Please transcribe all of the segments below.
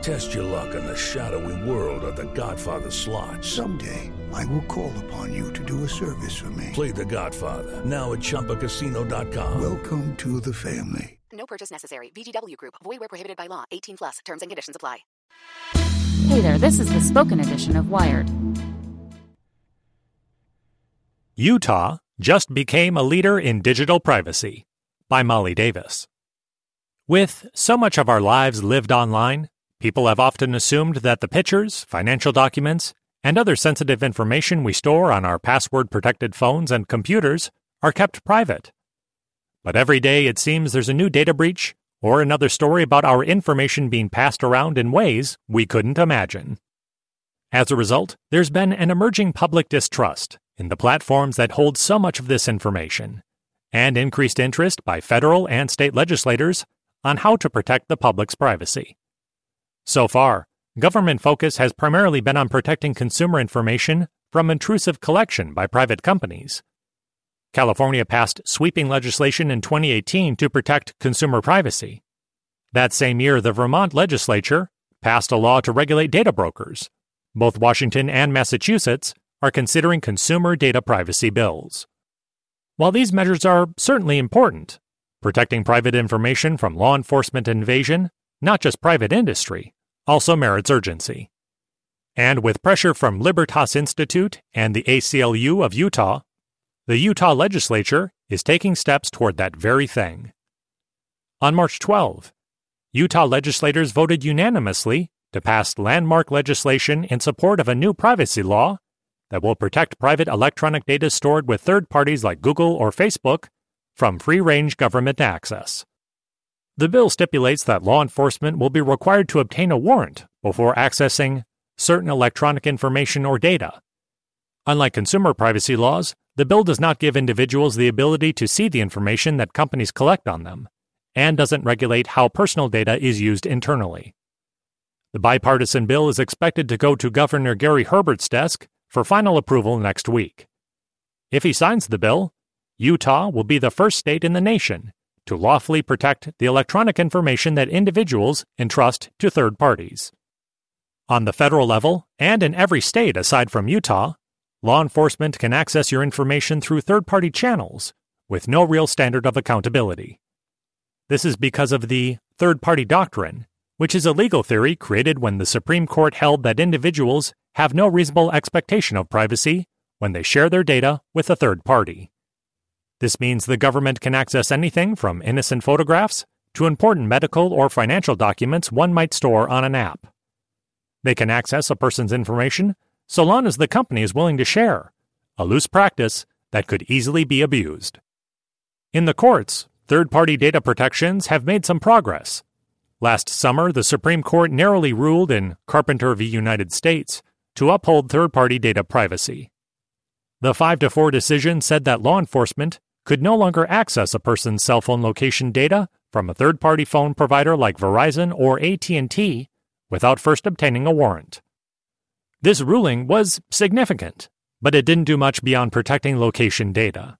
Test your luck in the shadowy world of The Godfather slot. Someday, I will call upon you to do a service for me. Play The Godfather, now at ChumbaCasino.com. Welcome to the family. No purchase necessary. VGW Group. Void where prohibited by law. 18+. Terms and conditions apply. Hey there, this is the spoken edition of Wired. Utah just became a leader in digital privacy. By Molly Davis. With so much of our lives lived online, people have often assumed that the pictures, financial documents, and other sensitive information we store on our password-protected phones and computers are kept private. But every day it seems there's a new data breach or another story about our information being passed around in ways we couldn't imagine. As a result, there's been an emerging public distrust in the platforms that hold so much of this information, and increased interest by federal and state legislators on how to protect the public's privacy. So far, government focus has primarily been on protecting consumer information from intrusive collection by private companies. California passed sweeping legislation in 2018 to protect consumer privacy. That same year, the Vermont legislature passed a law to regulate data brokers. Both Washington and Massachusetts are considering consumer data privacy bills. While these measures are certainly important, protecting private information from law enforcement invasion, not just private industry, also merits urgency. And with pressure from Libertas Institute and the ACLU of Utah, the Utah legislature is taking steps toward that very thing. On March 12, Utah legislators voted unanimously to pass landmark legislation in support of a new privacy law that will protect private electronic data stored with third parties like Google or Facebook from free-range government access. The bill stipulates that law enforcement will be required to obtain a warrant before accessing certain electronic information or data. Unlike consumer privacy laws, the bill does not give individuals the ability to see the information that companies collect on them, and doesn't regulate how personal data is used internally. The bipartisan bill is expected to go to Governor Gary Herbert's desk for final approval next week. If he signs the bill, Utah will be the first state in the nation to lawfully protect the electronic information that individuals entrust to third parties. On the federal level, and in every state aside from Utah, law enforcement can access your information through third-party channels with no real standard of accountability. This is because of the third-party doctrine, which is a legal theory created when the Supreme Court held that individuals have no reasonable expectation of privacy when they share their data with a third party. This means the government can access anything from innocent photographs to important medical or financial documents one might store on an app. They can access a person's information so long as the company is willing to share, a loose practice that could easily be abused. In the courts, third-party data protections have made some progress. Last summer, the Supreme Court narrowly ruled in Carpenter v. United States to uphold third-party data privacy. The 5-4 decision said that law enforcement could no longer access a person's cell phone location data from a third-party phone provider like Verizon or AT&T without first obtaining a warrant. This ruling was significant, but it didn't do much beyond protecting location data.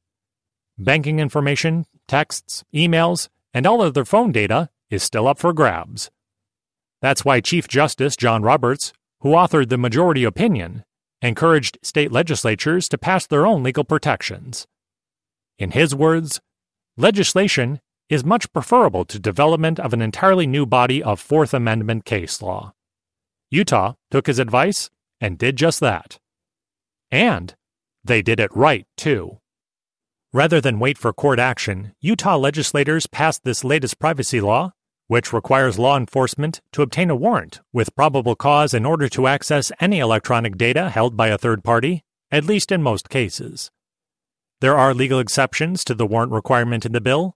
Banking information, texts, emails, and all other phone data is still up for grabs. That's why Chief Justice John Roberts, who authored the majority opinion, encouraged state legislatures to pass their own legal protections. In his words, legislation is much preferable to development of an entirely new body of Fourth Amendment case law. Utah took his advice and did just that. And they did it right, too. Rather than wait for court action, Utah legislators passed this latest privacy law, which requires law enforcement to obtain a warrant with probable cause in order to access any electronic data held by a third party, at least in most cases. There are legal exceptions to the warrant requirement in the bill,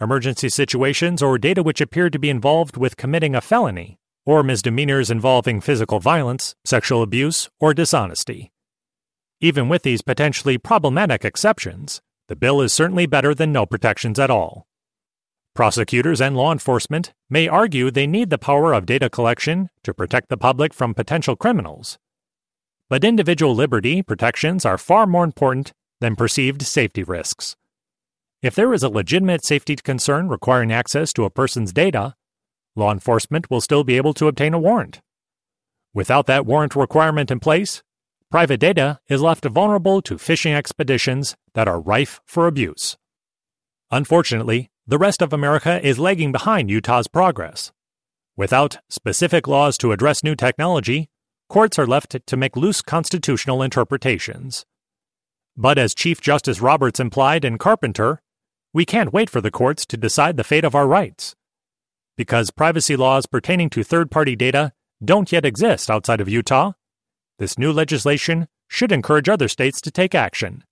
emergency situations or data which appear to be involved with committing a felony, or misdemeanors involving physical violence, sexual abuse, or dishonesty. Even with these potentially problematic exceptions, the bill is certainly better than no protections at all. Prosecutors and law enforcement may argue they need the power of data collection to protect the public from potential criminals, but individual liberty protections are far more important than perceived safety risks. If there is a legitimate safety concern requiring access to a person's data, law enforcement will still be able to obtain a warrant. Without that warrant requirement in place, private data is left vulnerable to phishing expeditions that are rife for abuse. Unfortunately, the rest of America is lagging behind Utah's progress. Without specific laws to address new technology, courts are left to make loose constitutional interpretations. But as Chief Justice Roberts implied in Carpenter, we can't wait for the courts to decide the fate of our rights. Because privacy laws pertaining to third-party data don't yet exist outside of Utah, this new legislation should encourage other states to take action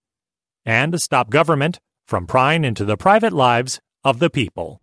and stop government from prying into the private lives of the people.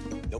No